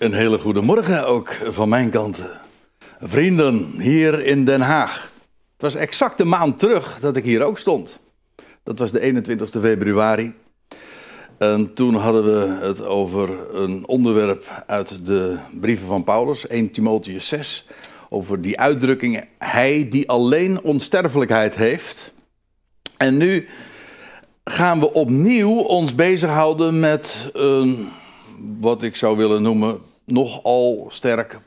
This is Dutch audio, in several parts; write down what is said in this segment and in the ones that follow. Een hele goede morgen ook van mijn kant. Vrienden, hier in Den Haag. Het was exact een maand terug dat ik hier ook stond. Dat was de 21ste februari. En toen hadden we het over een onderwerp uit de brieven van Paulus, 1 Timotheus 6. Over die uitdrukking, hij die alleen onsterfelijkheid heeft. En nu gaan we opnieuw ons bezighouden met een, wat ik zou willen noemen, nogal sterk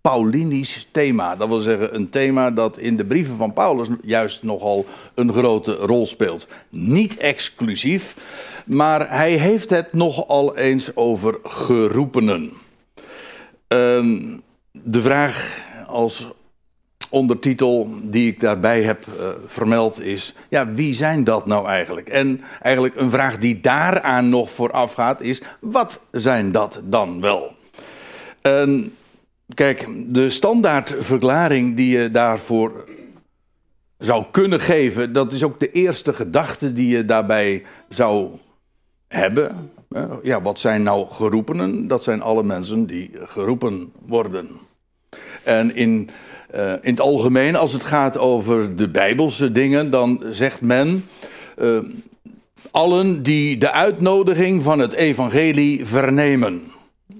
Paulinisch thema. Dat wil zeggen een thema dat in de brieven van Paulus juist nogal een grote rol speelt. Niet exclusief, maar hij heeft het nogal eens over geroepenen. De vraag als ondertitel die ik daarbij heb vermeld is, ja, wie zijn dat nou eigenlijk? En eigenlijk een vraag die daaraan nog vooraf gaat is, wat zijn dat dan wel? Kijk, de standaardverklaring die je daarvoor zou kunnen geven, dat is ook de eerste gedachte die je daarbij zou hebben. Ja, wat zijn nou geroepenen? Dat zijn alle mensen die geroepen worden. En in het algemeen, als het gaat over de Bijbelse dingen, dan zegt men, allen die de uitnodiging van het evangelie vernemen,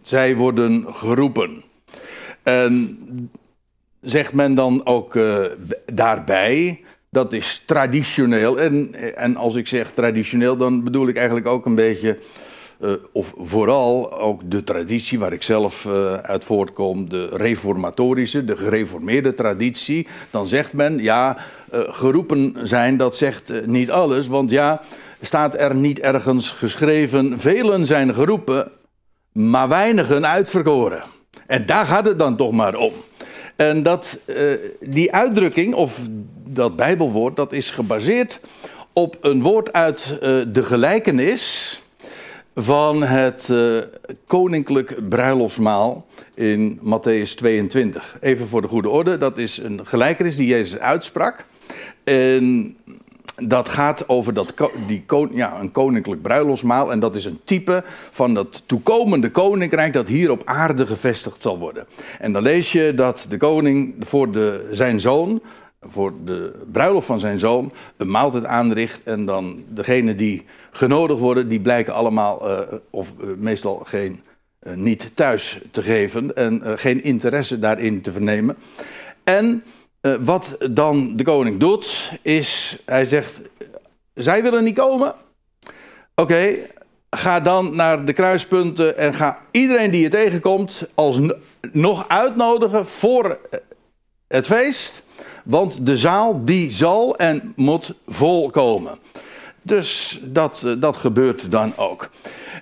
zij worden geroepen. En zegt men dan ook daarbij, dat is traditioneel. En als ik zeg traditioneel, dan bedoel ik eigenlijk ook een beetje, of vooral ook de traditie waar ik zelf uit voortkom, de reformatorische, de gereformeerde traditie. Dan zegt men, ja, geroepen zijn, dat zegt niet alles. Want ja, staat er niet ergens geschreven, velen zijn geroepen, maar weinigen uitverkoren. En daar gaat het dan toch maar om. En dat, die uitdrukking, of dat Bijbelwoord, dat is gebaseerd op een woord uit de gelijkenis van het koninklijk bruiloftsmaal in Matteüs 22. Even voor de goede orde, dat is een gelijkenis die Jezus uitsprak. En dat gaat over een koninklijk bruiloftsmaal. En dat is een type van dat toekomende koninkrijk dat hier op aarde gevestigd zal worden. En dan lees je dat de koning voor de bruiloft van zijn zoon, een maaltijd aanricht. En dan degenen die genodigd worden, die blijken allemaal, meestal geen niet thuis te geven. En geen interesse daarin te vernemen. En wat dan de koning doet, is, hij zegt, zij willen niet komen. Oké, ga dan naar de kruispunten en ga iedereen die je tegenkomt alsnog uitnodigen voor het feest. Want de zaal die zal en moet volkomen. Dus dat gebeurt dan ook.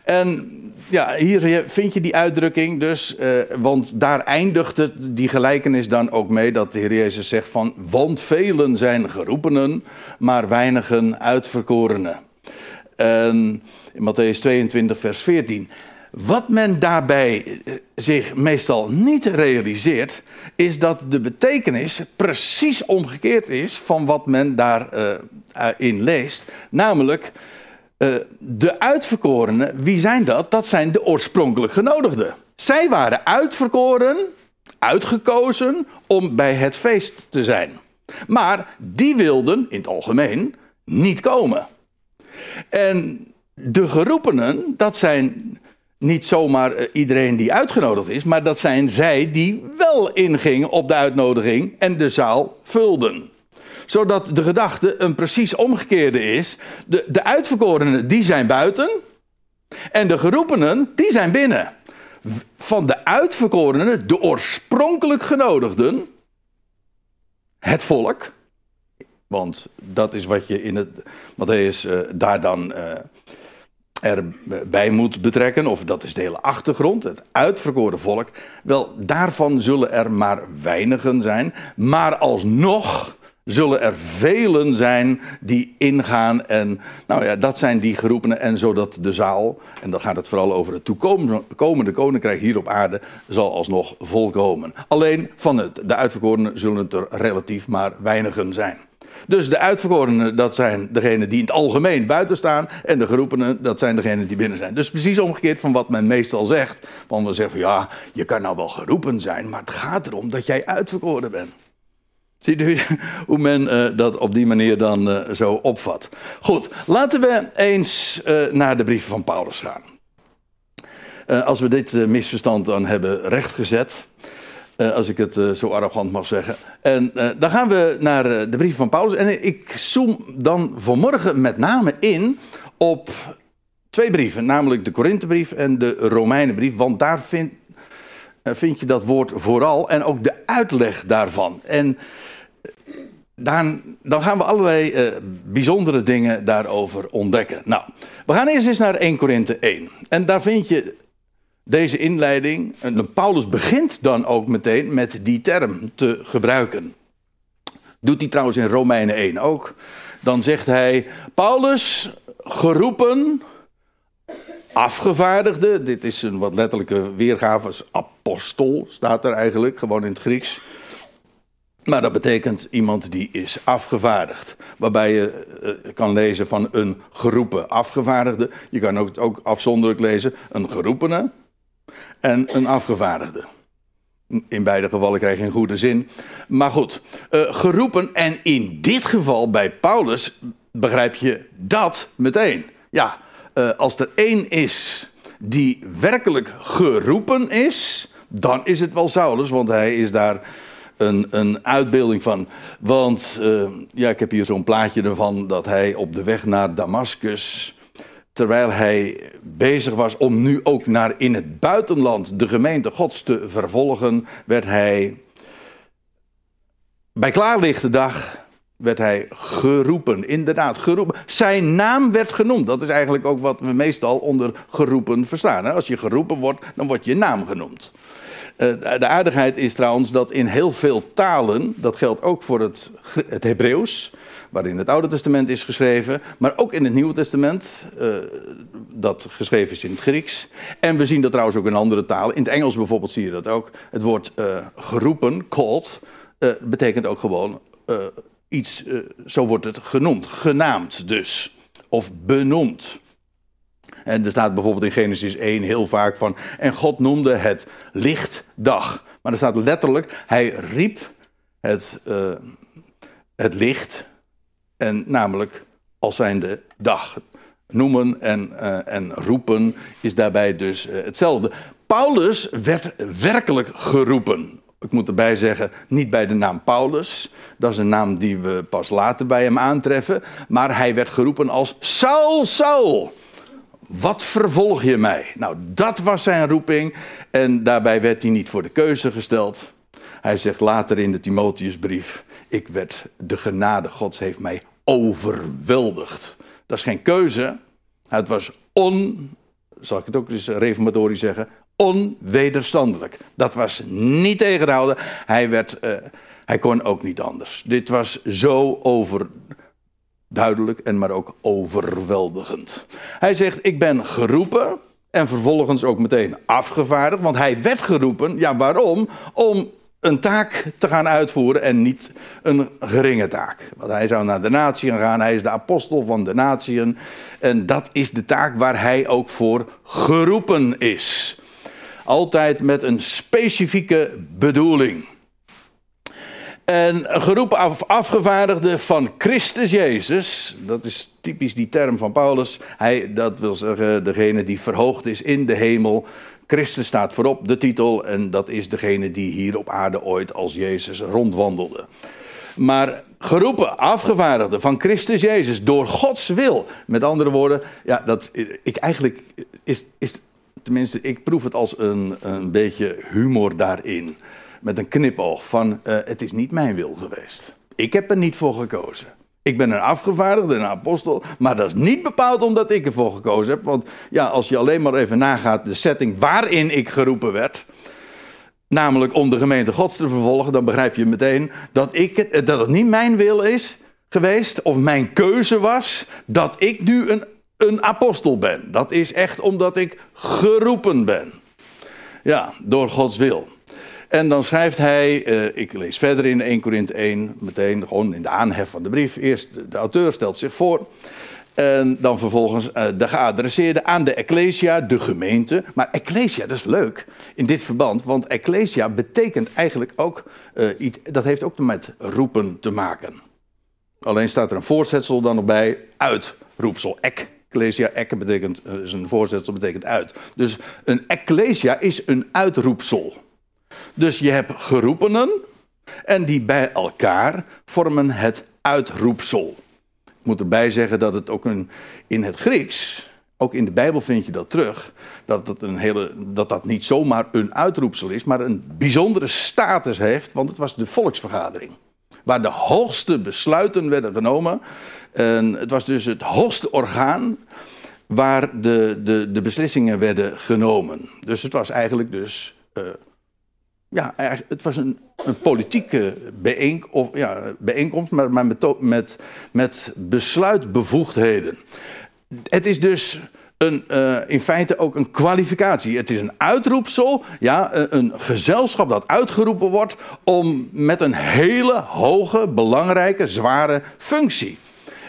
En ja, hier vind je die uitdrukking dus, want daar eindigt die gelijkenis dan ook mee dat de Heer Jezus zegt van, want velen zijn geroepenen, maar weinigen uitverkorenen. En in Matteüs 22 vers 14. Wat men daarbij zich meestal niet realiseert, is dat de betekenis precies omgekeerd is van wat men daarin leest. Namelijk, de uitverkorenen, wie zijn dat? Dat zijn de oorspronkelijk genodigden. Zij waren uitgekozen om bij het feest te zijn. Maar die wilden, in het algemeen, niet komen. En de geroepenen, dat zijn niet zomaar iedereen die uitgenodigd is, maar dat zijn zij die wel ingingen op de uitnodiging en de zaal vulden. Zodat de gedachte een precies omgekeerde is. De uitverkorenen, die zijn buiten. En de geroepenen, die zijn binnen. Van de uitverkorenen, de oorspronkelijk genodigden, het volk. Want dat is wat je in het Matteüs daar dan erbij moet betrekken, of dat is de hele achtergrond, het uitverkoren volk. Wel, daarvan zullen er maar weinigen zijn, maar alsnog zullen er velen zijn die ingaan. En nou ja, dat zijn die geroepenen. En zodat de zaal, en dan gaat het vooral over het toekomende koninkrijk hier op aarde, zal alsnog volkomen. Alleen van de uitverkorenen zullen het er relatief maar weinigen zijn. Dus de uitverkorenen, dat zijn degenen die in het algemeen buiten staan. En de geroepenen, dat zijn degenen die binnen zijn. Dus precies omgekeerd van wat men meestal zegt. Want we zeggen van ja, je kan nou wel geroepen zijn, maar het gaat erom dat jij uitverkoren bent. Ziet u hoe men dat op die manier dan zo opvat? Goed, laten we eens naar de brieven van Paulus gaan. Als we dit misverstand dan hebben rechtgezet. Als ik het zo arrogant mag zeggen. En dan gaan we naar de brief van Paulus. En ik zoom dan vanmorgen met name in op twee brieven. Namelijk de Korinthebrief en de Romeinenbrief. Want daar vind je dat woord vooral. En ook de uitleg daarvan. En dan gaan we allerlei bijzondere dingen daarover ontdekken. Nou, we gaan eerst eens naar 1 Korinthe 1. En daar vind je deze inleiding, en Paulus begint dan ook meteen met die term te gebruiken. Doet hij trouwens in Romeinen 1 ook. Dan zegt hij, Paulus, geroepen, afgevaardigde. Dit is een wat letterlijke weergave, als apostel staat er eigenlijk, gewoon in het Grieks. Maar dat betekent iemand die is afgevaardigd. Waarbij je kan lezen van een geroepen afgevaardigde. Je kan ook afzonderlijk lezen, een geroepene. En een afgevaardigde. In beide gevallen krijg je een goede zin. Maar goed, geroepen. En in dit geval bij Paulus begrijp je dat meteen. Ja, als er één is die werkelijk geroepen is, dan is het wel Saulus. Want hij is daar een uitbeelding van. Want ik heb hier zo'n plaatje ervan dat hij op de weg naar Damaskus, terwijl hij bezig was om nu ook naar in het buitenland de gemeente Gods te vervolgen, werd hij bij klaarlichte dag geroepen. Inderdaad, geroepen. Zijn naam werd genoemd. Dat is eigenlijk ook wat we meestal onder geroepen verstaan. Als je geroepen wordt, dan wordt je naam genoemd. De aardigheid is trouwens dat in heel veel talen, dat geldt ook voor het Hebreeuws, waarin het Oude Testament is geschreven, maar ook in het Nieuwe Testament, dat geschreven is in het Grieks. En we zien dat trouwens ook in andere talen. In het Engels bijvoorbeeld zie je dat ook. Het woord geroepen, called, betekent ook gewoon iets, zo wordt het genoemd, genaamd dus, of benoemd. En er staat bijvoorbeeld in Genesis 1 heel vaak van, en God noemde het licht dag. Maar er staat letterlijk, hij riep het licht, en namelijk als zijnde dag. Noemen en roepen is daarbij dus hetzelfde. Paulus werd werkelijk geroepen. Ik moet erbij zeggen, niet bij de naam Paulus. Dat is een naam die we pas later bij hem aantreffen. Maar hij werd geroepen als Saul, Saul. Wat vervolg je mij? Nou, dat was zijn roeping. En daarbij werd hij niet voor de keuze gesteld. Hij zegt later in de Timotheusbrief, de genade Gods heeft mij overweldigd. Dat is geen keuze. Het was zal ik het ook eens reformatorisch zeggen, onwederstandelijk. Dat was niet tegen te houden. Hij kon ook niet anders. Dit was zo overduidelijk en maar ook overweldigend. Hij zegt, ik ben geroepen en vervolgens ook meteen afgevaardigd. Want hij werd geroepen, ja waarom? Om een taak te gaan uitvoeren en niet een geringe taak. Want hij zou naar de natieën gaan, hij is de apostel van de natieën. En dat is de taak waar hij ook voor geroepen is. Altijd met een specifieke bedoeling. En geroepen afgevaardigde van Christus Jezus. Dat is typisch die term van Paulus. Dat wil zeggen degene die verhoogd is in de hemel. Christus staat voorop, de titel. En dat is degene die hier op aarde ooit als Jezus rondwandelde. Maar geroepen afgevaardigde van Christus Jezus door Gods wil. Met andere woorden, ja, tenminste, ik proef het als een beetje humor daarin. Met een knipoog van, het is niet mijn wil geweest. Ik heb er niet voor gekozen. Ik ben een afgevaardigde, een apostel, maar dat is niet bepaald omdat ik ervoor gekozen heb. Want ja, als je alleen maar even nagaat de setting waarin ik geroepen werd, namelijk om de gemeente Gods te vervolgen, dan begrijp je meteen dat het niet mijn wil is geweest, of mijn keuze was, dat ik nu een apostel ben. Dat is echt omdat ik geroepen ben. Ja, door Gods wil. En dan schrijft hij, ik lees verder in 1 Korinthe 1, meteen gewoon in de aanhef van de brief. Eerst de auteur stelt zich voor. En dan vervolgens de geadresseerde aan de Ecclesia, de gemeente. Maar Ecclesia, dat is leuk in dit verband. Want Ecclesia betekent eigenlijk ook, dat heeft ook met roepen te maken. Alleen staat er een voorzetsel dan nog bij, uitroepsel, ek. Ecclesia, ek betekent, is een voorzetsel, betekent uit. Dus een Ecclesia is een uitroepsel. Dus je hebt geroepenen en die bij elkaar vormen het uitroepsel. Ik moet erbij zeggen dat het ook in het Grieks, ook in de Bijbel vind je dat terug, dat niet zomaar een uitroepsel is, maar een bijzondere status heeft, want het was de volksvergadering. Waar de hoogste besluiten werden genomen. En het was dus het hoogste orgaan waar de beslissingen werden genomen. Dus het was eigenlijk het was een politieke bijeenkomst, maar met besluitbevoegdheden. Het is dus in feite ook een kwalificatie. Het is een uitroepsel, een gezelschap dat uitgeroepen wordt om met een hele hoge, belangrijke, zware functie.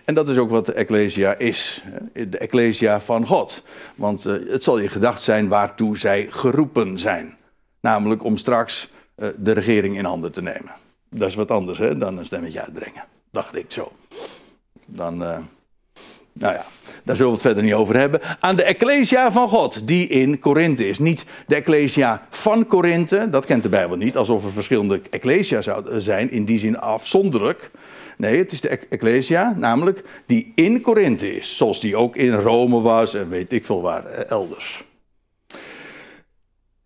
En dat is ook wat de Ecclesia is, de Ecclesia van God. Want het zal je gedacht zijn waartoe zij geroepen zijn. Namelijk om straks de regering in handen te nemen. Dat is wat anders, hè, dan een stemmetje uitbrengen. Dacht ik zo. Dan, daar zullen we het verder niet over hebben. Aan de Ecclesia van God, die in Korinthe is. Niet de Ecclesia van Korinthe, dat kent de Bijbel niet. Alsof er verschillende Ecclesia's zouden zijn, in die zin afzonderlijk. Nee, het is de Ecclesia, namelijk die in Korinthe is. Zoals die ook in Rome was en weet ik veel waar, elders.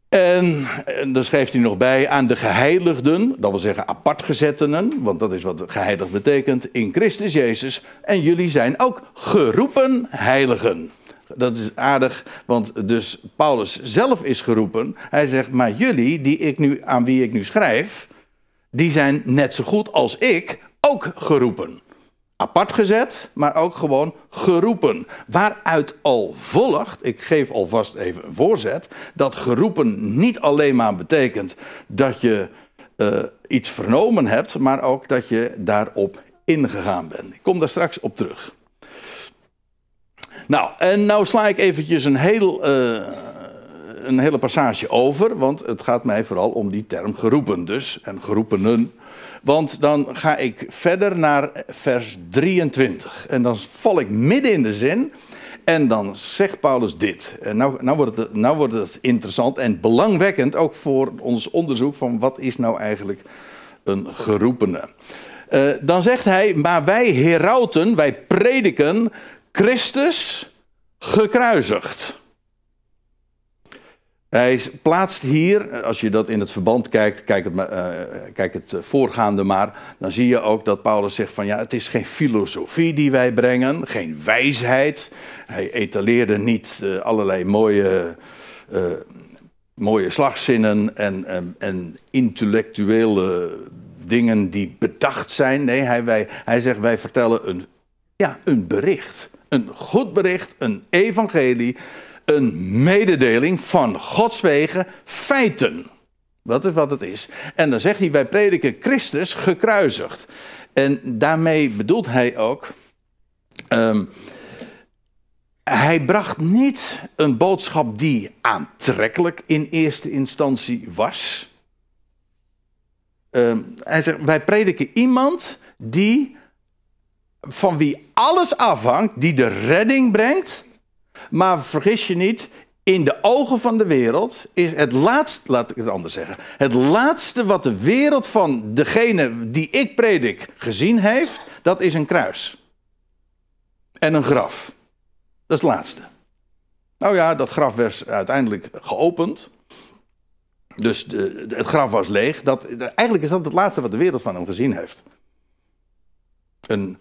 En dan schrijft hij nog bij aan de geheiligden, dat wil zeggen apartgezettenen, want dat is wat geheiligd betekent, in Christus Jezus. En jullie zijn ook geroepen heiligen. Dat is aardig, want dus Paulus zelf is geroepen. Hij zegt, maar jullie, aan wie ik nu schrijf, die zijn net zo goed als ik ook geroepen. Apart gezet, maar ook gewoon geroepen. Waaruit al volgt, ik geef alvast even een voorzet, dat geroepen niet alleen maar betekent dat je iets vernomen hebt, maar ook dat je daarop ingegaan bent. Ik kom daar straks op terug. Nou sla ik eventjes een hele passage over, want het gaat mij vooral om die term geroepen dus, en geroepenen. Want dan ga ik verder naar vers 23. En dan val ik midden in de zin. En dan zegt Paulus dit. En nou wordt het interessant en belangwekkend. Ook voor ons onderzoek van wat is nou eigenlijk een geroepene. Dan zegt hij, maar wij herauten, wij prediken Christus gekruisigd. Hij plaatst hier, als je dat in het verband kijkt, kijk het voorgaande maar, dan zie je ook dat Paulus zegt van het is geen filosofie die wij brengen, geen wijsheid. Hij etaleerde niet allerlei mooie slagzinnen en intellectuele dingen die bedacht zijn. Nee, hij zegt wij vertellen een bericht, een goed bericht, een evangelie. Een mededeling van Gods wegen feiten. Dat is wat het is. En dan zegt hij, wij prediken Christus gekruisigd. En daarmee bedoelt hij ook... hij bracht niet een boodschap die aantrekkelijk in eerste instantie was. Hij zegt, wij prediken iemand die... van wie alles afhangt, die de redding brengt... Maar vergis je niet, in de ogen van de wereld is het laatste, laat ik het anders zeggen. Het laatste wat de wereld van degene die ik predik gezien heeft, dat is een kruis. En een graf. Dat is het laatste. Nou ja, dat graf werd uiteindelijk geopend. Dus het graf was leeg. Eigenlijk is dat het laatste wat de wereld van hem gezien heeft. Een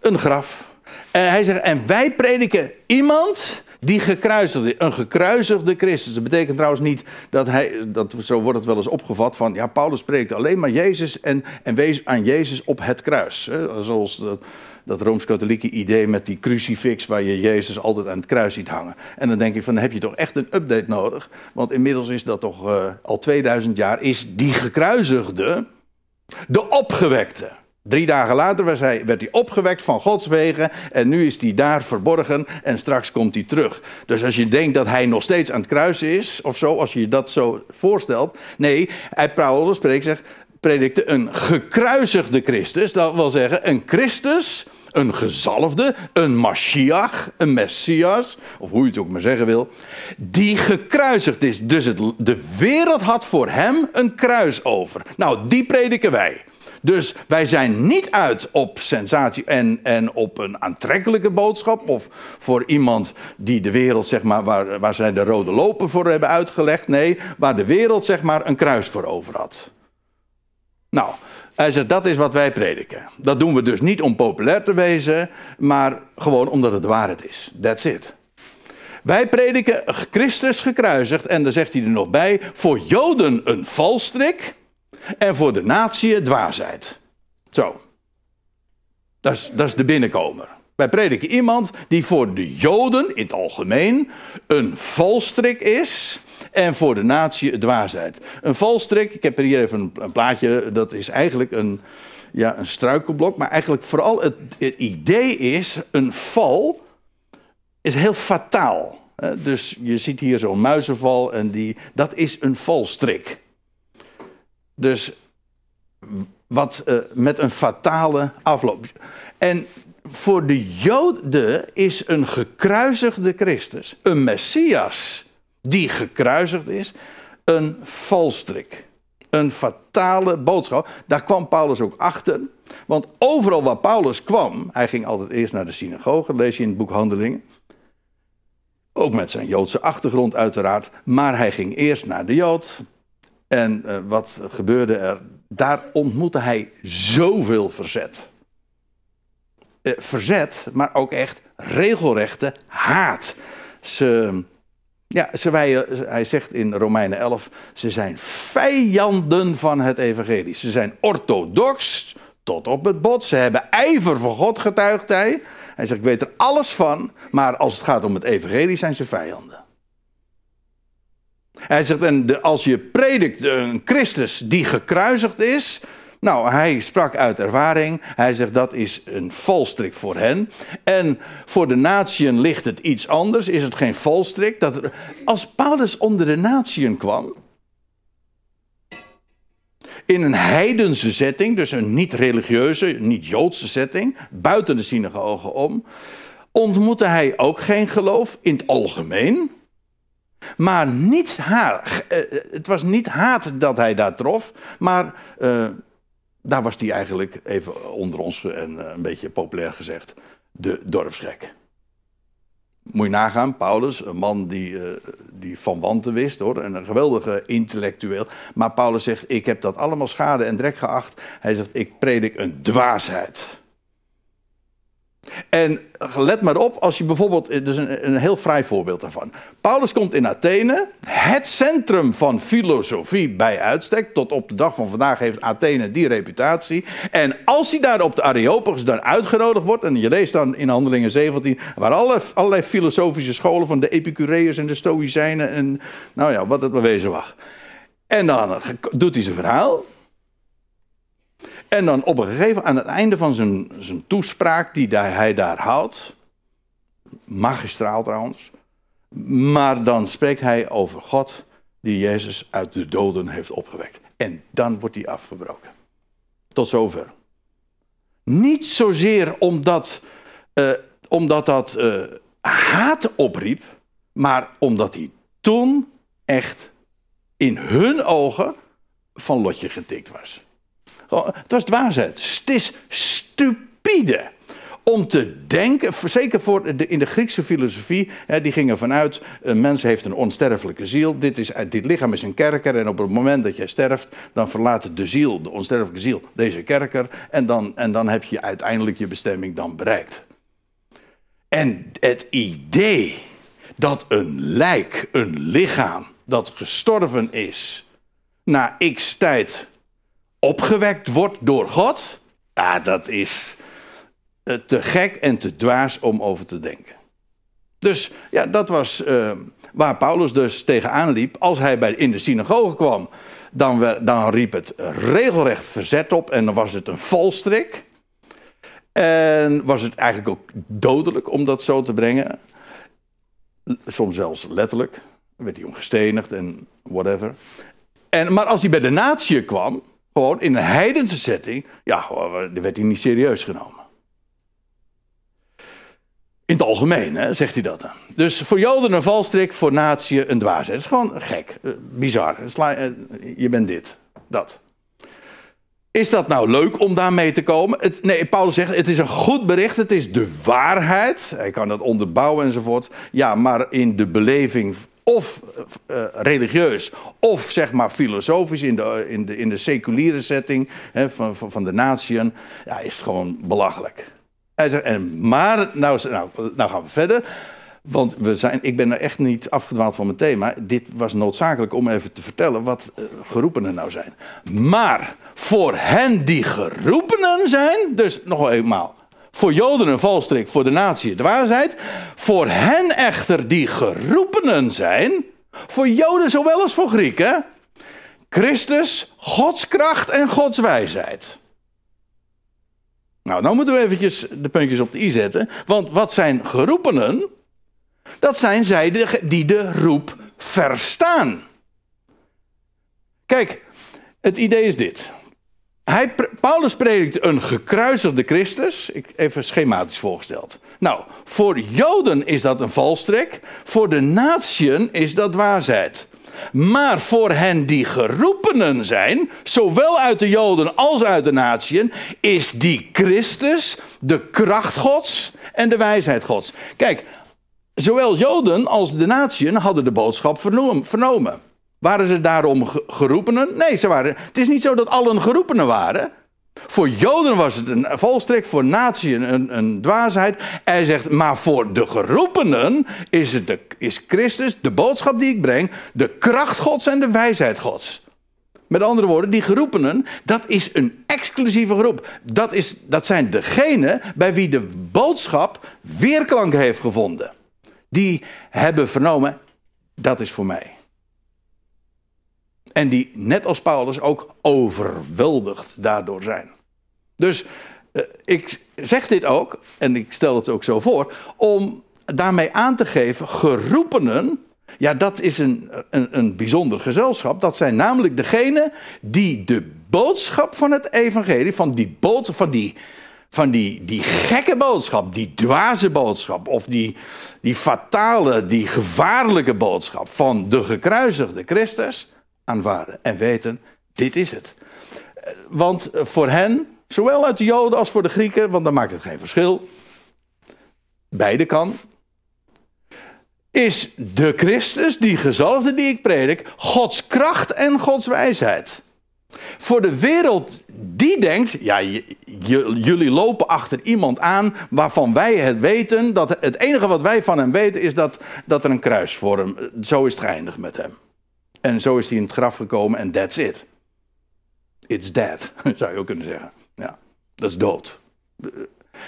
graf. En hij zegt, en wij prediken iemand Die gekruisigde, een gekruisigde Christus. Dat betekent trouwens niet dat hij, dat, zo wordt het wel eens opgevat, van ja, Paulus spreekt alleen maar Jezus en wees aan Jezus op het kruis. Hè? Zoals dat Rooms-Katholieke idee met die crucifix waar je Jezus altijd aan het kruis ziet hangen. En dan denk ik van, dan heb je toch echt een update nodig? Want inmiddels is dat toch al 2000 jaar, is die gekruisigde de opgewekte. 3 dagen later werd hij opgewekt van Gods wegen en nu is hij daar verborgen en straks komt hij terug. Dus als je denkt dat hij nog steeds aan het kruis is, of zo, als je je dat zo voorstelt. Nee, Paulus predikte een gekruisigde Christus. Dat wil zeggen een Christus, een gezalfde, een Mashiach, een Messias, of hoe je het ook maar zeggen wil, die gekruisigd is. Dus de wereld had voor hem een kruis over. Nou, die prediken wij. Dus wij zijn niet uit op sensatie en op een aantrekkelijke boodschap. Of voor iemand die de wereld, zeg maar, waar zij de rode loper voor hebben uitgelegd. Nee, waar de wereld, zeg maar, een kruis voor over had. Nou, hij zegt, dat is wat wij prediken. Dat doen we dus niet om populair te wezen, maar gewoon omdat het de waarheid is. That's it. Wij prediken Christus gekruisigd en dan zegt hij er nog bij, voor Joden een valstrik en voor de natie dwaasheid. Zo. Dat is de binnenkomer. Wij prediken iemand die voor de Joden in het algemeen een valstrik is en voor de natie dwaasheid. Een valstrik, ik heb hier even een plaatje, dat is eigenlijk een struikelblok, maar eigenlijk vooral het idee is, een val is heel fataal. Dus je ziet hier zo'n muizenval en dat is een valstrik. Dus wat met een fatale afloop. En voor de Joden is een gekruisigde Christus, een Messias die gekruisigd is, een valstrik. Een fatale boodschap. Daar kwam Paulus ook achter. Want overal waar Paulus kwam, hij ging altijd eerst naar de synagoge, lees je in het boek Handelingen. Ook met zijn Joodse achtergrond uiteraard. Maar hij ging eerst naar de Jood. En wat gebeurde er? Daar ontmoette hij zoveel verzet. Verzet, maar ook echt regelrechte haat. Hij zegt in Romeinen 11, ze zijn vijanden van het evangelie. Ze zijn orthodox, tot op het bot. Ze hebben ijver voor God, getuigd hij. Hij zegt, ik weet er alles van, maar als het gaat om het evangelie zijn ze vijanden. Hij zegt, als je predikt een Christus die gekruisigd is... Nou, hij sprak uit ervaring. Hij zegt, dat is een valstrik voor hen. En voor de natieën ligt het iets anders. Is het geen valstrik? Als Paulus onder de natieën kwam... in een heidense setting, dus een niet-religieuze, niet-joodse setting... buiten de synagoge om... ontmoette hij ook geen geloof in het algemeen... Maar niet haat. Het was niet haat dat hij daar trof. Maar daar was hij eigenlijk, even onder ons en een beetje populair gezegd, de dorpsgek. Moet je nagaan, Paulus, een man die van wanten wist, hoor, en een geweldige intellectueel. Maar Paulus zegt, ik heb dat allemaal schade en drek geacht. Hij zegt, ik predik een dwaasheid. En let maar op, als je bijvoorbeeld... Het is een heel fraai voorbeeld daarvan. Paulus komt in Athene, het centrum van filosofie bij uitstek. Tot op de dag van vandaag heeft Athene die reputatie. En als hij daar op de Areopagus dan uitgenodigd wordt... en je leest dan in Handelingen 17... waar allerlei filosofische scholen van de Epicureërs en de Stoïcijnen... en nou ja, wat het maar wezen mag. En dan doet hij zijn verhaal... En dan op een gegeven moment, aan het einde van zijn toespraak die hij daar houdt, magistraal trouwens, maar dan spreekt hij over God die Jezus uit de doden heeft opgewekt. En dan wordt hij afgebroken. Tot zover. Niet zozeer omdat dat haat opriep, maar omdat hij toen echt in hun ogen van lotje getikt was. Het was dwaasheid. Het is stupide om te denken, zeker in de Griekse filosofie, die gingen vanuit, een mens heeft een onsterfelijke ziel, dit lichaam is een kerker en op het moment dat jij sterft, dan verlaat de onsterfelijke ziel, deze kerker en dan heb je uiteindelijk je bestemming dan bereikt. En het idee dat een lijk, een lichaam dat gestorven is, na x tijd opgewekt wordt door God, ja, dat is te gek en te dwaas om over te denken. Dus ja, dat was waar Paulus dus tegenaan liep. Als hij in de synagoge kwam, dan riep het regelrecht verzet op en dan was het een valstrik. En was het eigenlijk ook dodelijk om dat zo te brengen. Soms zelfs letterlijk. Dan werd hij omgestenigd en whatever. Maar als hij bij de natie kwam, gewoon in een heidense setting, ja, dan werd hij niet serieus genomen. In het algemeen, hè, zegt hij dat dan. Dus voor Joden een valstrik, voor natieën een dwaasheid. Het is gewoon gek, bizar. Je bent dit, dat. Is dat nou leuk om daarmee te komen? Nee, Paulus zegt, het is een goed bericht, het is de waarheid. Hij kan dat onderbouwen enzovoort. Ja, maar in de beleving of religieus of zeg maar filosofisch in de seculiere setting hè, van de natieën, ja, is het gewoon belachelijk. Hij zegt, nou gaan we verder. Want ik ben er echt niet afgedwaald van mijn thema. Dit was noodzakelijk om even te vertellen wat geroepenen nou zijn. Maar voor hen die geroepenen zijn, dus nog eenmaal, voor Joden een valstrik, voor de natie de waarheid. Voor hen echter die geroepenen zijn, voor Joden zowel als voor Grieken, Christus, Gods kracht en Gods wijsheid. Nou moeten we eventjes de puntjes op de i zetten. Want wat zijn geroepenen? Dat zijn zij die de roep verstaan. Kijk, het idee is dit. Paulus predikt een gekruisigde Christus. Even schematisch voorgesteld. Nou, voor Joden is dat een valstrik. Voor de natieën is dat dwaasheid. Maar voor hen die geroepenen zijn, zowel uit de Joden als uit de natieën, is die Christus de kracht Gods en de wijsheid Gods. Kijk, zowel Joden als de natieën hadden de boodschap vernomen. Waren ze daarom geroepenen? Nee, het is niet zo dat allen geroepenen waren. Voor Joden was het een valstrik, voor natieën een dwaasheid. Hij zegt, maar voor de geroepenen is Christus, de boodschap die ik breng, de kracht Gods en de wijsheid Gods. Met andere woorden, die geroepenen, dat is een exclusieve groep. Dat zijn degenen bij wie de boodschap weerklank heeft gevonden. Die hebben vernomen, dat is voor mij. En die, net als Paulus, ook overweldigd daardoor zijn. Dus ik zeg dit ook, en ik stel het ook zo voor, om daarmee aan te geven, geroepenen, ja, dat is een bijzonder gezelschap. Dat zijn namelijk degenen die de boodschap van het evangelie, van die gekke boodschap, die dwaze boodschap, of die fatale, die gevaarlijke boodschap van de gekruisigde Christus, aanvaarden en weten, dit is het. Want voor hen, zowel uit de Joden als voor de Grieken, want dan maakt het geen verschil, beide kan, is de Christus, die gezalfde die ik predik, Gods kracht en Gods wijsheid. Voor de wereld die denkt, ja, jullie lopen achter iemand aan waarvan wij het weten, dat het enige wat wij van hem weten is dat er een kruis voor hem, zo is het geëindigd met hem. En zo is hij in het graf gekomen en that's it. It's dead, zou je ook kunnen zeggen. Ja, dat is dood.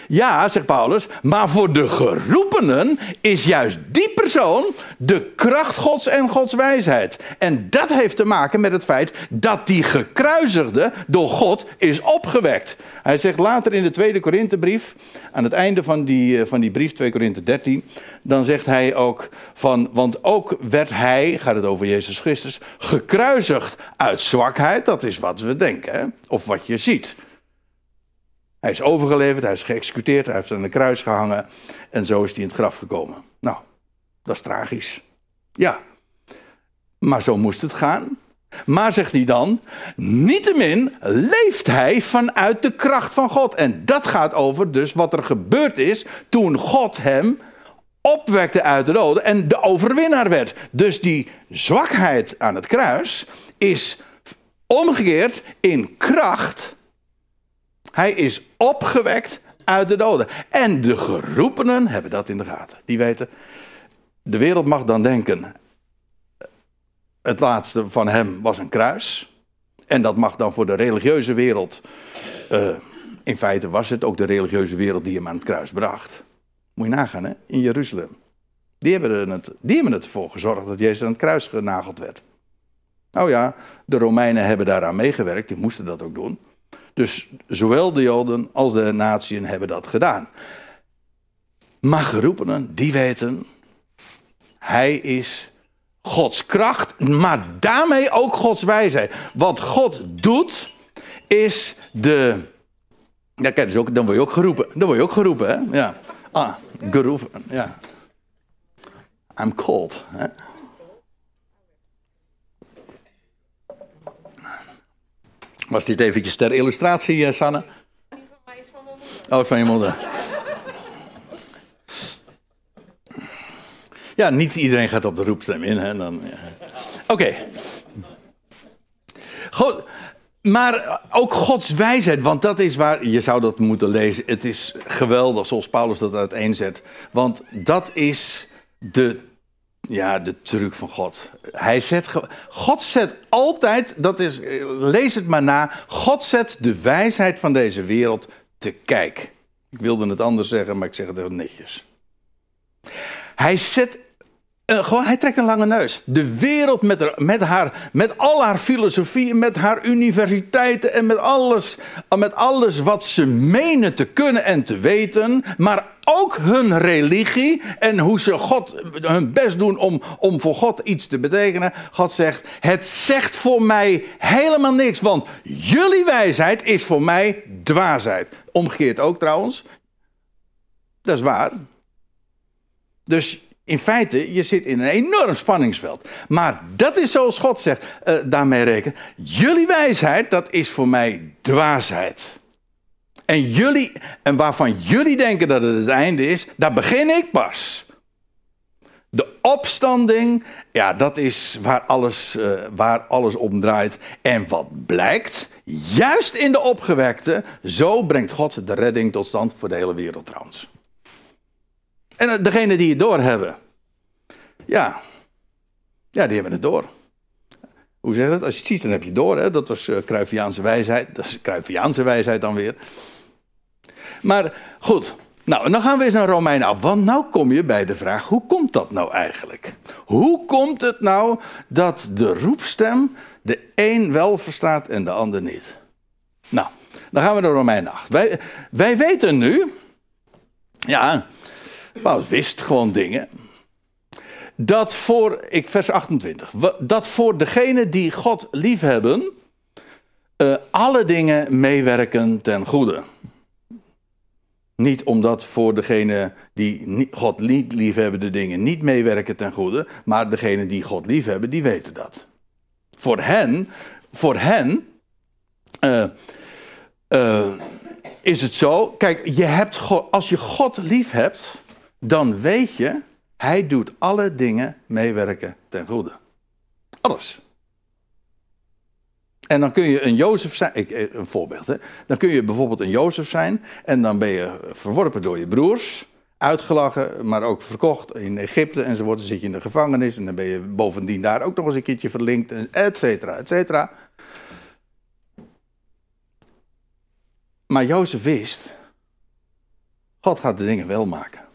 Ja, zegt Paulus, maar voor de geroepenen is juist die persoon de kracht Gods en Gods wijsheid. En dat heeft te maken met het feit dat die gekruisigde door God is opgewekt. Hij zegt later in de tweede Korinthebrief, aan het einde van die brief, 2 Korinthe 13, dan zegt hij ook van, want ook werd hij, gaat het over Jezus Christus, gekruisigd uit zwakheid. Dat is wat we denken, hè? Of wat je ziet. Hij is overgeleverd, hij is geëxecuteerd, hij heeft aan de kruis gehangen en zo is hij in het graf gekomen. Nou, dat is tragisch. Ja, maar zo moest het gaan. Maar, zegt hij dan, niettemin leeft hij vanuit de kracht van God. En dat gaat over dus wat er gebeurd is toen God hem opwekte uit de doden en de overwinnaar werd. Dus die zwakheid aan het kruis is omgekeerd in kracht. Hij is opgewekt uit de doden. En de geroepenen hebben dat in de gaten. Die weten, De wereld mag dan denken, het laatste van hem was een kruis. En dat mag dan voor de religieuze wereld, in feite was het ook de religieuze wereld die hem aan het kruis bracht. Moet je nagaan, hè? In Jeruzalem. Die hebben het ervoor gezorgd dat Jezus aan het kruis genageld werd. Nou ja, de Romeinen hebben daaraan meegewerkt, die moesten dat ook doen. Dus zowel de Joden als de natieën hebben dat gedaan. Maar geroepenen, die weten, hij is Gods kracht, maar daarmee ook Gods wijsheid. Wat God doet, is de... Ja, kijk, dus ook, dan word je ook geroepen. Dan word je ook geroepen, hè? Ja. Ah, geroepen, ja. I'm called, hè? Was dit eventjes ter illustratie, Sanne? Die van mij is van mijn moeder. Oh, van je moeder. Ja, niet iedereen gaat op de roepstem in. Hè? Dan, ja. Oké. Goed, maar ook Gods wijsheid, want dat is waar... Je zou dat moeten lezen. Het is geweldig, zoals Paulus dat uiteenzet. Want dat is de truc van God. God zet altijd, dat is, lees het maar na... God zet de wijsheid van deze wereld te kijk. Ik wilde het anders zeggen, maar ik zeg het heel netjes. Hij trekt een lange neus. De wereld met al haar filosofie, met haar universiteiten en met alles wat ze menen te kunnen en te weten, maar ook hun religie en hoe ze God hun best doen om voor God iets te betekenen. God zegt, het zegt voor mij helemaal niks, want jullie wijsheid is voor mij dwaasheid. Omgekeerd ook trouwens. Dat is waar. Dus in feite, je zit in een enorm spanningsveld. Maar dat is zoals God zegt, daarmee reken. Jullie wijsheid, dat is voor mij dwaasheid. En waarvan jullie denken dat het einde is, daar begin ik pas. De opstanding, ja, dat is waar alles om draait. En wat blijkt, juist in de opgewekte, zo brengt God de redding tot stand voor de hele wereld trouwens. En degene die het door hebben. Ja, die hebben het door. Hoe zeg je dat? Als je het ziet, dan heb je het door. Hè? Dat was Cruyffiaanse wijsheid. Dat is Cruyffiaanse wijsheid dan weer. Maar goed. Nou, en dan gaan we eens naar Romeinen af. Want nou kom je bij de vraag, hoe komt dat nou eigenlijk? Hoe komt het nou dat de roepstem de een wel verstaat en de ander niet? Nou, dan gaan we naar Romeinen 8. Wij weten nu... Ja... Paulus wist gewoon dingen. Vers 28. Dat voor degenen die God liefhebben, alle dingen meewerken ten goede. Niet omdat voor degenen die God niet liefhebben de dingen niet meewerken ten goede, maar degenen die God liefhebben, die weten dat. Voor hen is het zo. Kijk, als je God liefhebt, dan weet je, hij doet alle dingen meewerken ten goede. Alles. En dan kun je een Jozef zijn, een voorbeeld, hè. Dan kun je bijvoorbeeld een Jozef zijn en dan ben je verworpen door je broers, uitgelachen, maar ook verkocht in Egypte enzovoort. Dan zit je in de gevangenis en dan ben je bovendien daar ook nog eens een keertje verlinkt, et cetera, et cetera. Maar Jozef wist, God gaat de dingen wel maken.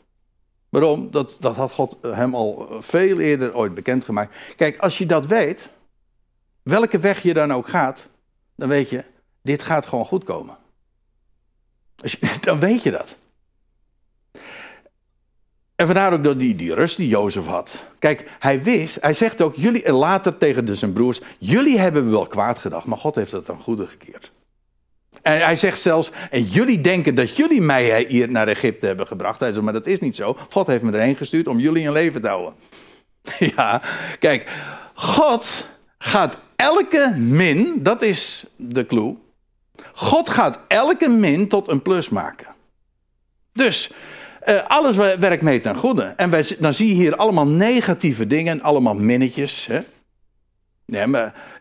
Waarom? Dat had God hem al veel eerder ooit bekendgemaakt. Kijk, als je dat weet, welke weg je dan ook gaat, dan weet je, dit gaat gewoon goed komen. Dan weet je dat. En vandaar ook die rust die Jozef had. Kijk, hij zegt ook, jullie, en later tegen zijn broers, jullie hebben wel kwaad gedacht, maar God heeft dat dan goede gekeerd. En hij zegt zelfs, en jullie denken dat jullie mij hier naar Egypte hebben gebracht. Hij zegt, maar dat is niet zo. God heeft me erheen gestuurd om jullie in leven te houden. Ja, kijk, God gaat elke min, dat is de clue. God gaat elke min tot een plus maken. Dus, alles werkt mee ten goede. En dan zie je hier allemaal negatieve dingen, allemaal minnetjes. Hè? Nee, maar...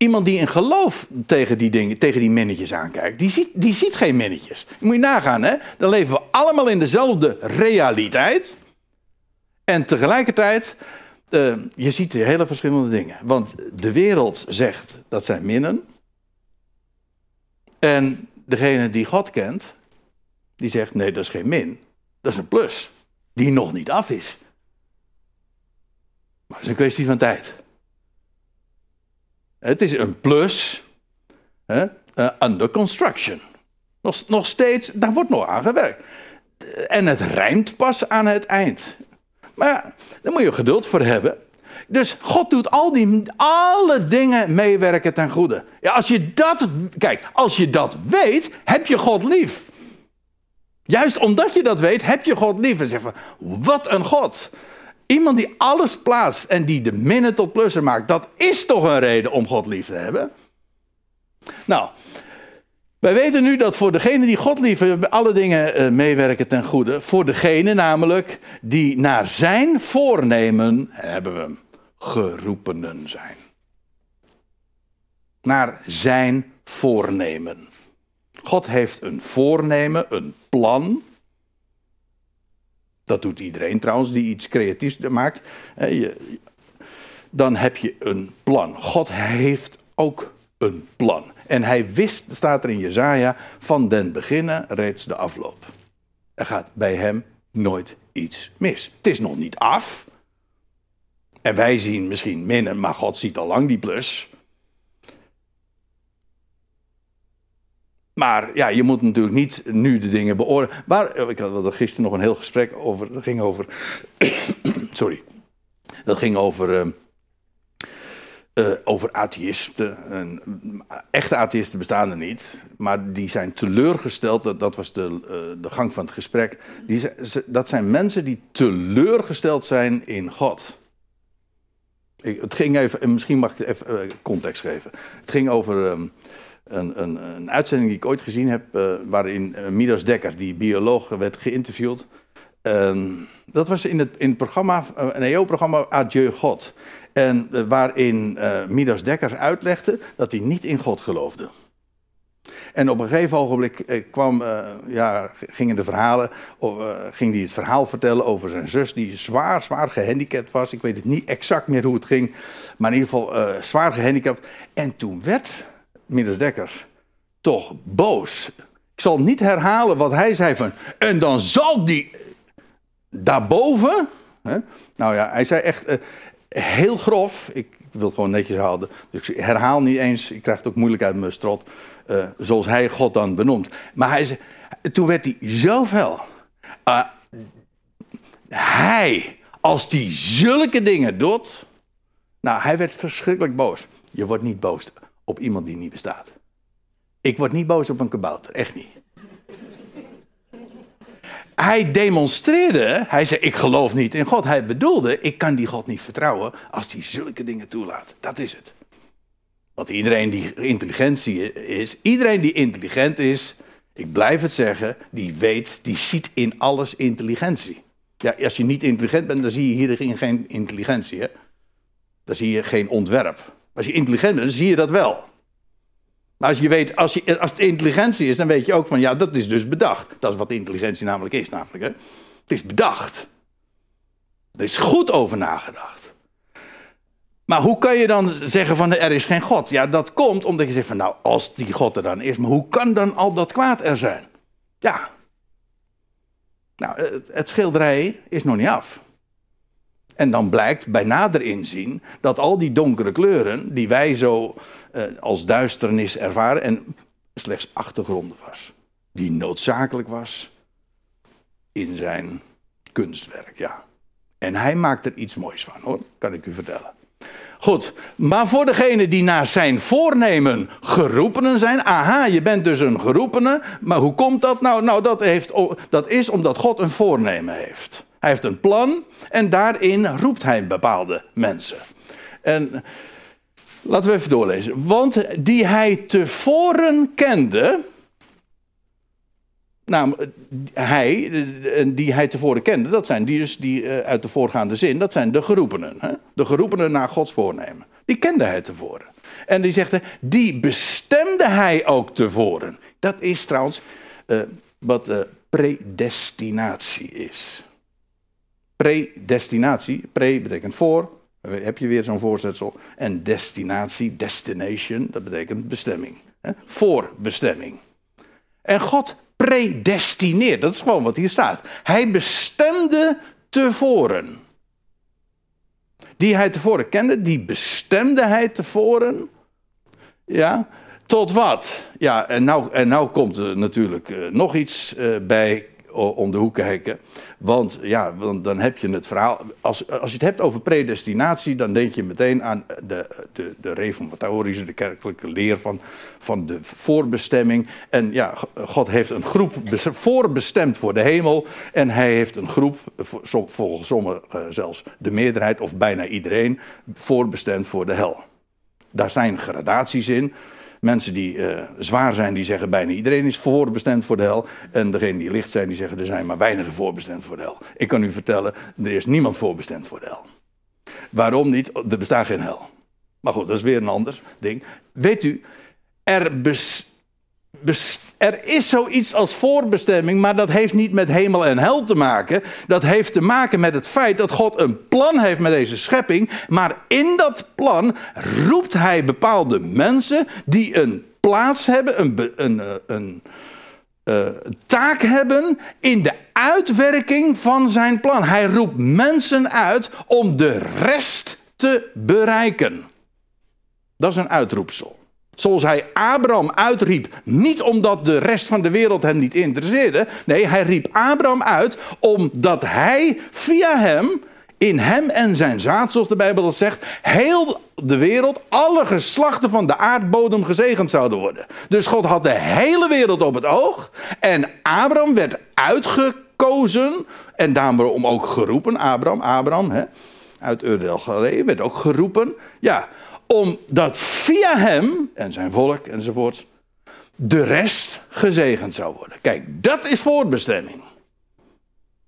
Iemand die in geloof tegen die minnetjes aankijkt, die ziet geen minnetjes. Moet je nagaan, hè? Dan leven we allemaal in dezelfde realiteit. En tegelijkertijd, je ziet hele verschillende dingen. Want de wereld zegt, dat zijn minnen. En degene die God kent, die zegt, nee, dat is geen min. Dat is een plus, die nog niet af is. Maar het is een kwestie van tijd. Het is een plus, under construction. Nog steeds, daar wordt nog aan gewerkt. En het rijmt pas aan het eind. Maar ja, daar moet je geduld voor hebben. Dus God doet alle dingen meewerken ten goede. Ja, als je dat weet, heb je God lief. Juist omdat je dat weet, heb je God lief. En zeg van, wat een God. Iemand die alles plaatst en die de minnen tot plussen maakt. Dat is toch een reden om God lief te hebben? Nou, wij weten nu dat voor degene die God lief hebben, alle dingen meewerken ten goede. Voor degene namelijk die naar zijn voornemen, hebben we hem, geroepenen zijn. Naar zijn voornemen. God heeft een voornemen, een plan. Dat doet iedereen trouwens die iets creatiefs maakt. Dan heb je een plan. God heeft ook een plan. En hij wist, staat er in Jezaja, van den beginnen reeds de afloop. Er gaat bij hem nooit iets mis. Het is nog niet af. En wij zien misschien minnen, maar God ziet al lang die plus. Maar ja, je moet natuurlijk niet nu de dingen beoordelen. Ik had er gisteren nog een heel gesprek over. Dat ging over... sorry. Dat ging over... over atheïsten. Echte atheïsten bestaan er niet. Maar die zijn teleurgesteld. Dat was de gang van het gesprek. Dat zijn mensen die teleurgesteld zijn in God. Het ging even... Misschien mag ik even context geven. Het ging over... Een uitzending die ik ooit gezien heb, waarin Midas Dekkers, die bioloog, werd geïnterviewd. Dat was in het programma, een EO-programma Adieu God. En waarin Midas Dekkers uitlegde dat hij niet in God geloofde. En op een gegeven ogenblik gingen de verhalen. Ging hij het verhaal vertellen over zijn zus die zwaar, zwaar gehandicapt was. Ik weet het niet exact meer hoe het ging. Maar in ieder geval zwaar gehandicapt. En toen werd Midas Dekkers toch boos. Ik zal niet herhalen wat hij zei van... En dan zal die... Daarboven... Hè? Nou ja, hij zei echt heel grof... Ik wil het gewoon netjes houden. Dus ik herhaal niet eens. Ik krijg het ook moeilijk uit mijn strot. Zoals hij God dan benoemt. Maar hij zei, toen werd hij zo fel. Als die zulke dingen doet... Nou, hij werd verschrikkelijk boos. Je wordt niet boos op iemand die niet bestaat. Ik word niet boos op een kabouter, echt niet. Hij demonstreerde, hij zei, ik geloof niet in God. Hij bedoelde, ik kan die God niet vertrouwen als hij zulke dingen toelaat. Dat is het. Want iedereen die intelligent is, ik blijf het zeggen, die ziet in alles intelligentie. Ja, als je niet intelligent bent, dan zie je hierin geen intelligentie. Hè? Dan zie je geen ontwerp. Als je intelligent bent, zie je dat wel. Maar als het intelligentie is, dan weet je ook van... ja, dat is dus bedacht. Dat is wat intelligentie namelijk is. Hè? Het is bedacht. Er is goed over nagedacht. Maar hoe kan je dan zeggen van er is geen God? Ja, dat komt omdat je zegt van nou, als die God er dan is... maar hoe kan dan al dat kwaad er zijn? Ja. Nou, het schilderij is nog niet af. En dan blijkt bij nader inzien dat al die donkere kleuren... die wij zo als duisternis ervaren... en slechts achtergronden was. Die noodzakelijk was in zijn kunstwerk, ja. En hij maakt er iets moois van, hoor. Kan ik u vertellen. Goed, maar voor degenen die naar zijn voornemen geroepenen zijn... aha, je bent dus een geroepene, maar hoe komt dat nou? Nou, dat is omdat God een voornemen heeft... Hij heeft een plan en daarin roept hij bepaalde mensen. En laten we even doorlezen. Want die hij tevoren kende... Nou, dat zijn die dus die uit de voorgaande zin... dat zijn de geroepenen. Hè? De geroepenen naar Gods voornemen. Die kende hij tevoren. En die zegt, die bestemde hij ook tevoren. Dat is trouwens wat predestinatie is. Predestinatie. Pre betekent voor. Heb je weer zo'n voorzetsel. En destinatie, destination, dat betekent bestemming. Voorbestemming. En God predestineert. Dat is gewoon wat hier staat. Hij bestemde tevoren. Die hij tevoren kende, die bestemde hij tevoren. Ja, tot wat? Ja, en nou komt er natuurlijk nog iets bij om de hoek kijken. Want ja, want dan heb je het verhaal. Als je het hebt over predestinatie, dan denk je meteen aan de reformatorische, de kerkelijke leer van de voorbestemming. En ja, God heeft een groep voorbestemd voor de hemel. En hij heeft een groep, volgens sommigen zelfs de meerderheid of bijna iedereen, voorbestemd voor de hel. Daar zijn gradaties in. Mensen die zwaar zijn, die zeggen bijna iedereen is voorbestemd voor de hel. En degenen die licht zijn, die zeggen er zijn maar weinigen voorbestemd voor de hel. Ik kan u vertellen, er is niemand voorbestemd voor de hel. Waarom niet? Er bestaat geen hel. Maar goed, dat is weer een ander ding. Weet u, er is zoiets als voorbestemming, maar dat heeft niet met hemel en hel te maken. Dat heeft te maken met het feit dat God een plan heeft met deze schepping. Maar in dat plan roept hij bepaalde mensen die een plaats hebben, een taak hebben in de uitwerking van zijn plan. Hij roept mensen uit om de rest te bereiken. Dat is een uitroepsel. Zoals hij Abram uitriep, niet omdat de rest van de wereld hem niet interesseerde. Nee, hij riep Abram uit omdat hij via hem, in hem en zijn zaad, zoals de Bijbel dat zegt, heel de wereld, alle geslachten van de aardbodem gezegend zouden worden. Dus God had de hele wereld op het oog en Abram werd uitgekozen en daarom ook geroepen. Abram, hè, uit Ur der Galei, werd ook geroepen, ja, omdat via hem en zijn volk enzovoort de rest gezegend zou worden. Kijk, dat is voorbestemming.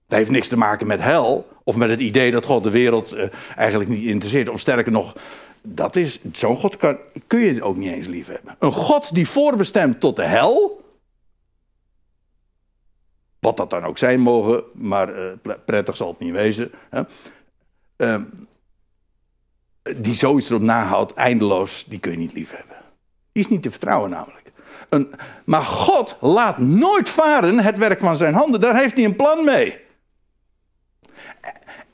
Dat heeft niks te maken met hel of met het idee dat God de wereld eigenlijk niet interesseert. Of sterker nog, dat is, zo'n God kun je ook niet eens lief hebben. Een God die voorbestemt tot de hel, wat dat dan ook zijn mogen, maar prettig zal het niet wezen. Hè? Die zoiets erop nahoudt, eindeloos, die kun je niet lief hebben. Die is niet te vertrouwen namelijk. Maar God laat nooit varen het werk van zijn handen. Daar heeft hij een plan mee.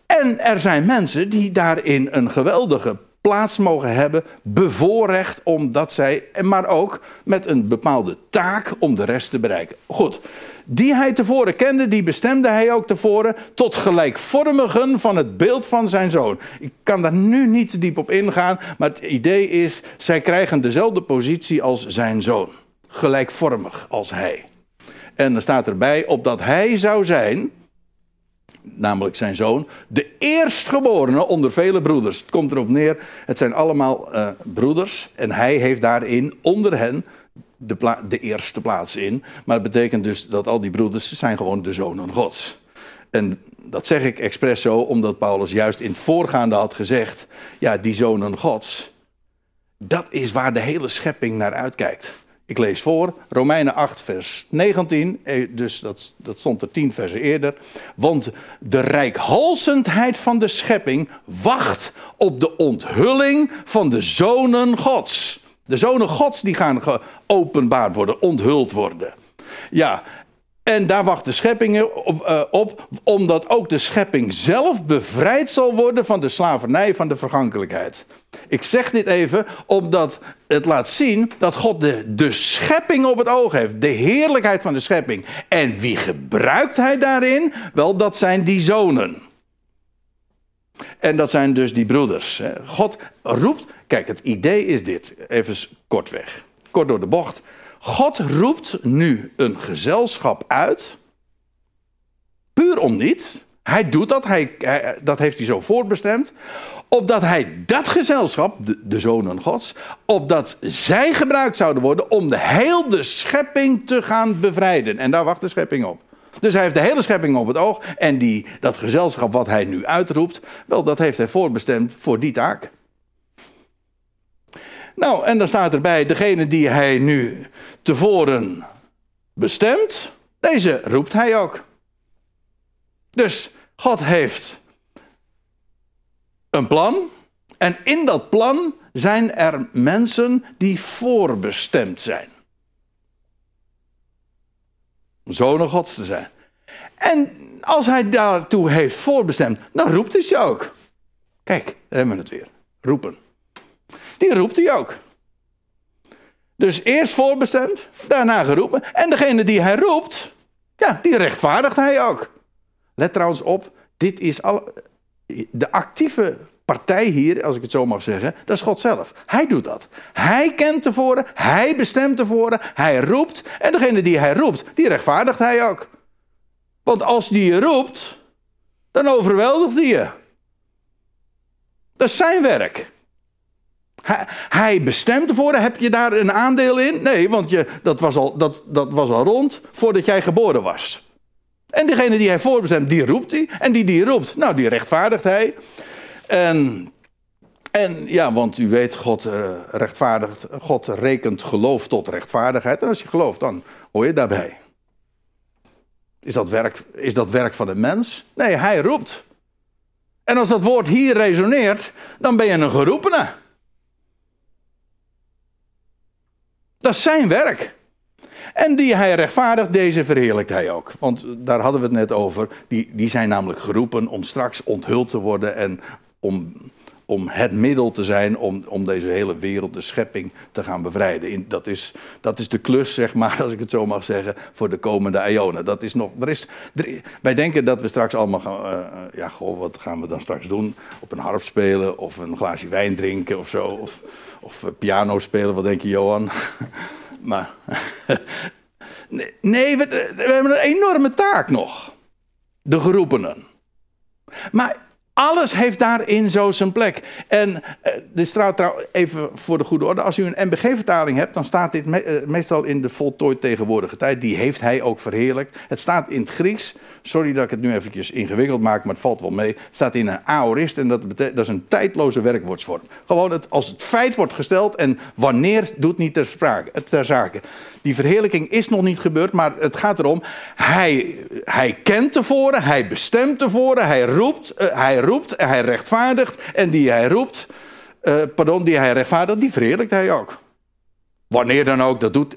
En er zijn mensen die daarin een geweldige plaats mogen hebben, bevoorrecht omdat zij, maar ook met een bepaalde taak om de rest te bereiken. Goed, die hij tevoren kende, die bestemde hij ook tevoren tot gelijkvormigen van het beeld van zijn zoon. Ik kan daar nu niet te diep op ingaan, maar het idee is, zij krijgen dezelfde positie als zijn zoon. Gelijkvormig als hij. En dan staat erbij, opdat hij zou zijn, namelijk zijn zoon, de eerstgeborene onder vele broeders. Het komt erop neer, het zijn allemaal broeders en hij heeft daarin onder hen de eerste plaats in. Maar dat betekent dus dat al die broeders zijn gewoon de zonen Gods. En dat zeg ik expres zo, omdat Paulus juist in het voorgaande had gezegd, ja, die zonen Gods, dat is waar de hele schepping naar uitkijkt. Ik lees voor, Romeinen 8 vers 19, dus dat stond er 10 versen eerder. Want de reikhalzendheid van de schepping wacht op de onthulling van de zonen Gods. De zonen Gods die gaan geopenbaard worden, onthuld worden. Ja, en daar wacht de schepping op, omdat ook de schepping zelf bevrijd zal worden van de slavernij van de vergankelijkheid. Ik zeg dit even, omdat het laat zien dat God de schepping op het oog heeft. De heerlijkheid van de schepping. En wie gebruikt hij daarin? Wel, dat zijn die zonen. En dat zijn dus die broeders. God roept, kijk, het idee is dit, even kortweg, kort door de bocht. God roept nu een gezelschap uit, puur om niet. Hij doet dat, dat heeft hij zo voortbestemd. Opdat hij dat gezelschap, de zonen Gods, opdat zij gebruikt zouden worden om de hele schepping te gaan bevrijden. En daar wacht de schepping op. Dus hij heeft de hele schepping op het oog. En dat gezelschap wat hij nu uitroept, wel, dat heeft hij voorbestemd voor die taak. Nou, en dan staat erbij, degene die hij nu tevoren bestemt, deze roept hij ook. Dus God heeft een plan. En in dat plan zijn er mensen die voorbestemd zijn. Zonen Gods te zijn. En als hij daartoe heeft voorbestemd, dan roept hij ze ook. Kijk, daar hebben we het weer. Roepen. Die roept hij ook. Dus eerst voorbestemd, daarna geroepen. En degene die hij roept, ja, die rechtvaardigt hij ook. Let trouwens op, dit is de actieve partij hier, als ik het zo mag zeggen, dat is God zelf. Hij doet dat. Hij kent tevoren, hij bestemt tevoren, hij roept. En degene die hij roept, die rechtvaardigt hij ook. Want als die je roept, dan overweldigt hij je. Dat is zijn werk. Hij bestemt ervoor. Heb je daar een aandeel in? Nee, want dat was al rond voordat jij geboren was. En degene die hij voorbestemt, die roept hij. En die roept, nou, die rechtvaardigt hij. En ja, want u weet, God rekent geloof tot rechtvaardigheid. En als je gelooft, dan hoor je daarbij. Is dat werk van een mens? Nee, hij roept. En als dat woord hier resoneert, dan ben je een geroepene. Dat is zijn werk. En die hij rechtvaardigt, deze verheerlijkt hij ook. Want daar hadden we het net over. Die zijn namelijk geroepen om straks onthuld te worden. En om het middel te zijn om deze hele wereld, de schepping, te gaan bevrijden. Dat is de klus, zeg maar, als ik het zo mag zeggen, voor de komende eonen. Dat is nog, wij denken dat we straks allemaal gaan... wat gaan we dan straks doen? Op een harp spelen of een glaasje wijn drinken of zo. Of piano spelen, wat denk je, Johan? Maar nee, we hebben een enorme taak nog. De geroepenen. Maar... alles heeft daarin zo zijn plek. En dit staat trouwens even voor de goede orde. Als u een NBG-vertaling hebt, dan staat dit meestal in de voltooid tegenwoordige tijd. Die heeft hij ook verheerlijkt. Het staat in het Grieks. Sorry dat ik het nu eventjes ingewikkeld maak, maar het valt wel mee. Het staat in een aorist en dat is een tijdloze werkwoordsvorm. Gewoon als het feit wordt gesteld en wanneer doet niet ter zake. Die verheerlijking is nog niet gebeurd, maar het gaat erom. Hij kent tevoren, hij bestemt tevoren, hij roept, hij rechtvaardigt. En die hij rechtvaardigt, die verheerlijkt hij ook. Wanneer dan ook, dat doet.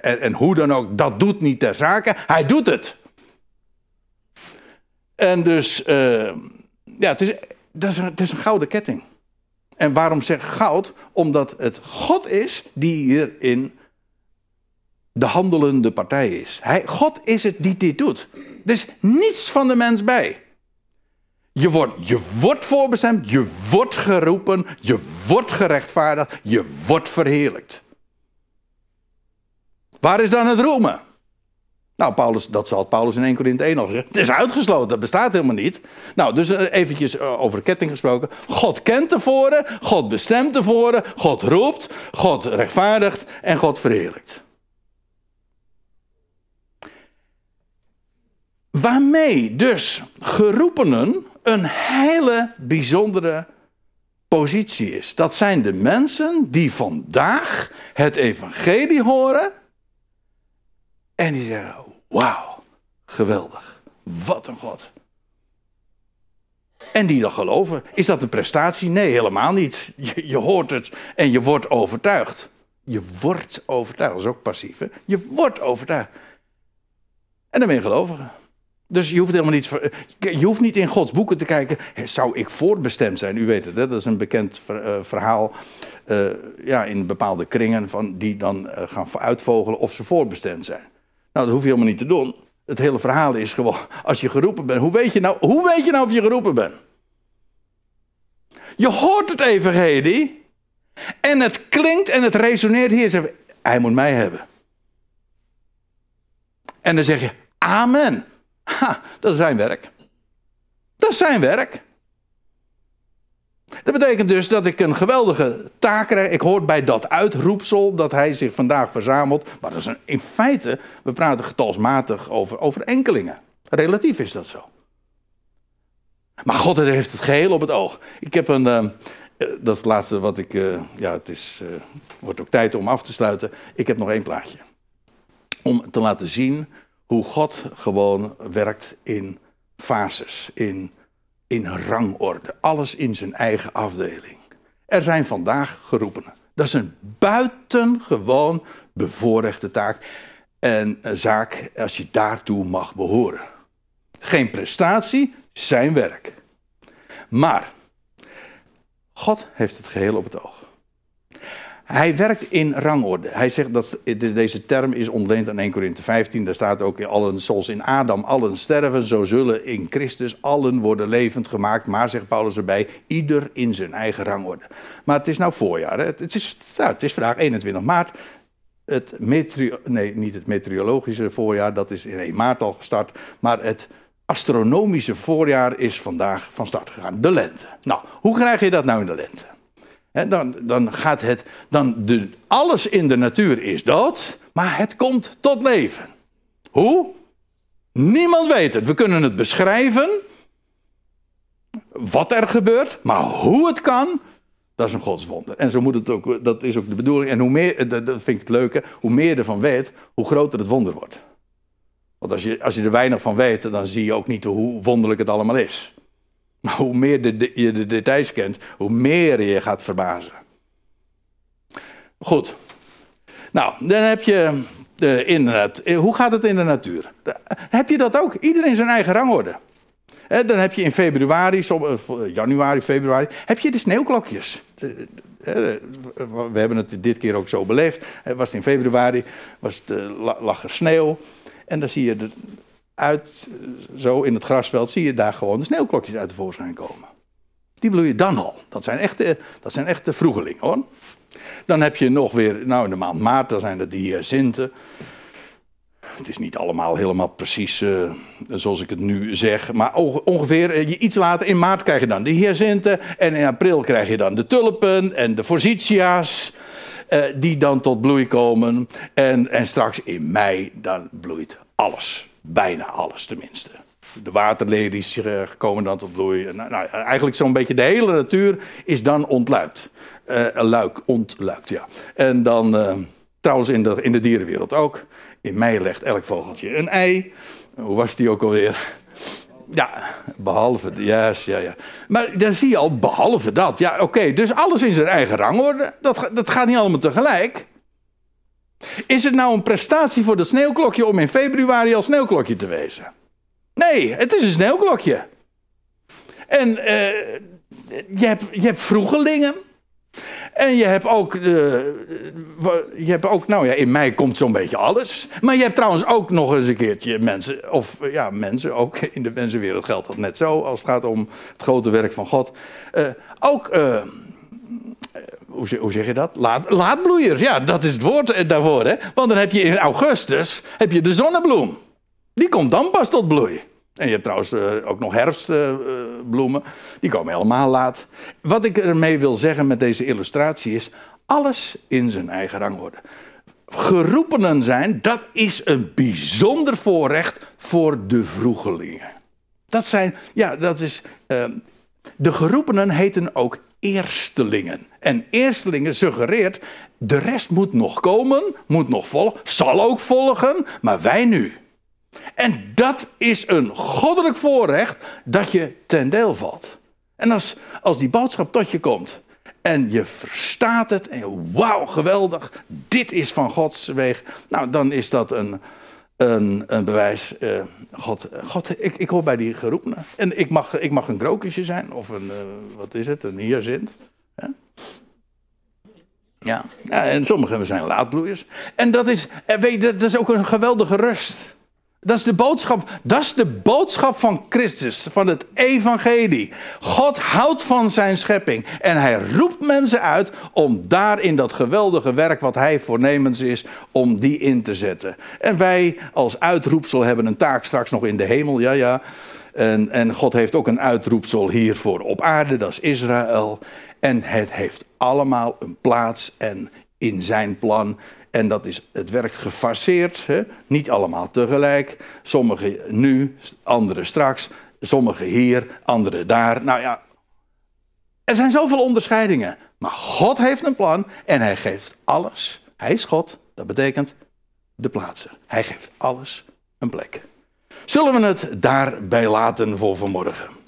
En hoe dan ook, dat doet niet ter zake. Hij doet het. En dus, het is een gouden ketting. En waarom zeg ik goud? Omdat het God is die hierin de handelende partij is. God is het die dit doet. Er is niets van de mens bij. Je wordt voorbestemd, je wordt geroepen, je wordt gerechtvaardigd, je wordt verheerlijkt. Waar is dan het roemen? Nou, dat zal Paulus in 1 Korinthe 1 al zeggen. Het is uitgesloten, dat bestaat helemaal niet. Nou, dus eventjes over ketting gesproken. God kent tevoren, God bestemt tevoren, God roept, God rechtvaardigt en God verheerlijkt. Waarmee dus geroepenen een hele bijzondere positie is. Dat zijn de mensen die vandaag het evangelie horen. En die zeggen, wauw, geweldig. Wat een God. En die dat geloven. Is dat een prestatie? Nee, helemaal niet. Je hoort het en je wordt overtuigd. Je wordt overtuigd. Dat is ook passief, hè? Je wordt overtuigd. En dan ben je gelovige. Dus je hoeft helemaal niet... je hoeft niet in Gods boeken te kijken. Zou ik voorbestemd zijn? U weet het, hè? Dat is een bekend verhaal. In bepaalde kringen die dan gaan uitvogelen of ze voorbestemd zijn. Nou, dat hoef je helemaal niet te doen. Het hele verhaal is gewoon... als je geroepen bent, hoe weet je nou of je geroepen bent? Je hoort het even, Hedy. En het klinkt en het resoneert hier. Hij moet mij hebben. En dan zeg je, amen. Ha, dat is zijn werk. Dat is zijn werk. Dat betekent dus dat ik een geweldige taak krijg. Ik hoor bij dat uitroepsel dat hij zich vandaag verzamelt. Maar dat is in feite, we praten getalsmatig over enkelingen. Relatief is dat zo. Maar God heeft het geheel op het oog. Ik heb een... dat is het laatste wat ik... wordt ook tijd om af te sluiten. Ik heb nog 1 plaatje. Om te laten zien... hoe God gewoon werkt in fases, in in rangorde. Alles in zijn eigen afdeling. Er zijn vandaag geroepenen. Dat is een buitengewoon bevoorrechte taak en zaak als je daartoe mag behoren. Geen prestatie, zijn werk. Maar God heeft het geheel op het oog. Hij werkt in rangorde. Hij zegt dat deze term is ontleend aan 1 Korinthe 15. Daar staat ook: allen, zoals in Adam allen sterven, zo zullen in Christus allen worden levend gemaakt. Maar, zegt Paulus erbij, ieder in zijn eigen rangorde. Maar het is nou voorjaar. Hè? Het is vandaag 21 maart. Niet het meteorologische voorjaar, dat is in 1 maart al gestart. Maar het astronomische voorjaar is vandaag van start gegaan. De lente. Nou, hoe krijg je dat nou in de lente? Alles in de natuur is dood, maar het komt tot leven. Hoe? Niemand weet het. We kunnen het beschrijven, wat er gebeurt, maar hoe het kan, dat is een godswonder. En zo moet het ook, dat is ook de bedoeling. En hoe meer, dat vind ik het leuke, hoe meer je ervan weet, hoe groter het wonder wordt. Want als je er weinig van weet, dan zie je ook niet hoe wonderlijk het allemaal is. Maar hoe meer je de details kent, hoe meer je gaat verbazen. Goed. Nou, dan heb je inderdaad... Hoe gaat het in de natuur? Heb je dat ook? Iedereen zijn eigen rangorde. Dan heb je in januari, februari... heb je de sneeuwklokjes. We hebben het dit keer ook zo beleefd. Was het in februari, lag er sneeuw. En dan zie je... zo in het grasveld zie je daar gewoon de sneeuwklokjes uit tevoorschijn komen. Die bloeien dan al. Dat zijn echte vroegelingen, hoor. Dan heb je nog weer, in de maand maart, dan zijn er die hyacinten. Het is niet allemaal helemaal precies zoals ik het nu zeg. Maar ongeveer iets later in maart krijg je dan de hyacinten. En in april krijg je dan de tulpen en de forsythia's. Die dan tot bloei komen. En straks in mei, dan bloeit alles. Bijna alles tenminste. De waterlelies komen dan tot bloei. Nou, eigenlijk zo'n beetje de hele natuur is dan ontluikt. Ontluikt, ja. En dan, trouwens in de dierenwereld ook. In mei legt elk vogeltje een ei. Hoe was die ook alweer? Ja, behalve... Ja. Maar dan zie je al, behalve dat. Ja, oké, dus alles in zijn eigen rangorde. Dat gaat niet allemaal tegelijk. Is het nou een prestatie voor dat sneeuwklokje om in februari al sneeuwklokje te wezen? Nee, het is een sneeuwklokje. En je hebt vroegelingen. En je hebt ook, in mei komt zo'n beetje alles. Maar je hebt trouwens ook nog eens een keertje mensen, ook in de mensenwereld geldt dat net zo, als het gaat om het grote werk van God. Hoe zeg je dat? Laatbloeiers, ja, dat is het woord daarvoor. Hè? Want dan heb je in augustus de zonnebloem. Die komt dan pas tot bloei. En je hebt trouwens ook nog herfstbloemen. Die komen helemaal laat. Wat ik ermee wil zeggen met deze illustratie is... alles in zijn eigen rangorde. Geroepenen zijn, dat is een bijzonder voorrecht voor de vroegelingen. De geroepenen heten ook eerstelingen. En eerstelingen suggereert, de rest moet nog komen, moet nog volgen, zal ook volgen, maar wij nu. En dat is een goddelijk voorrecht dat je ten deel valt. En als die boodschap tot je komt en je verstaat het en wauw, geweldig, dit is van Gods weg, nou dan is dat een bewijs. God, ik hoor bij die geroepenen. En ik mag een krokusje zijn. Of een hyacint. Ja, en sommigen zijn laatbloeiers. En dat is ook een geweldige rust. Dat is de boodschap van Christus. Van het evangelie. God houdt van zijn schepping. En hij roept mensen uit om daar in dat geweldige werk wat hij voornemens is, om die in te zetten. En wij als uitroepsel hebben een taak straks nog in de hemel. Ja. En God heeft ook een uitroepsel hiervoor op aarde. Dat is Israël. En het heeft allemaal een plaats en in zijn plan. En dat is het werk gefaseerd, hè? Niet allemaal tegelijk. Sommigen nu, anderen straks. Sommigen hier, anderen daar. Nou ja, er zijn zoveel onderscheidingen. Maar God heeft een plan en hij geeft alles. Hij is God, dat betekent de plaatsen. Hij geeft alles een plek. Zullen we het daarbij laten voor vanmorgen?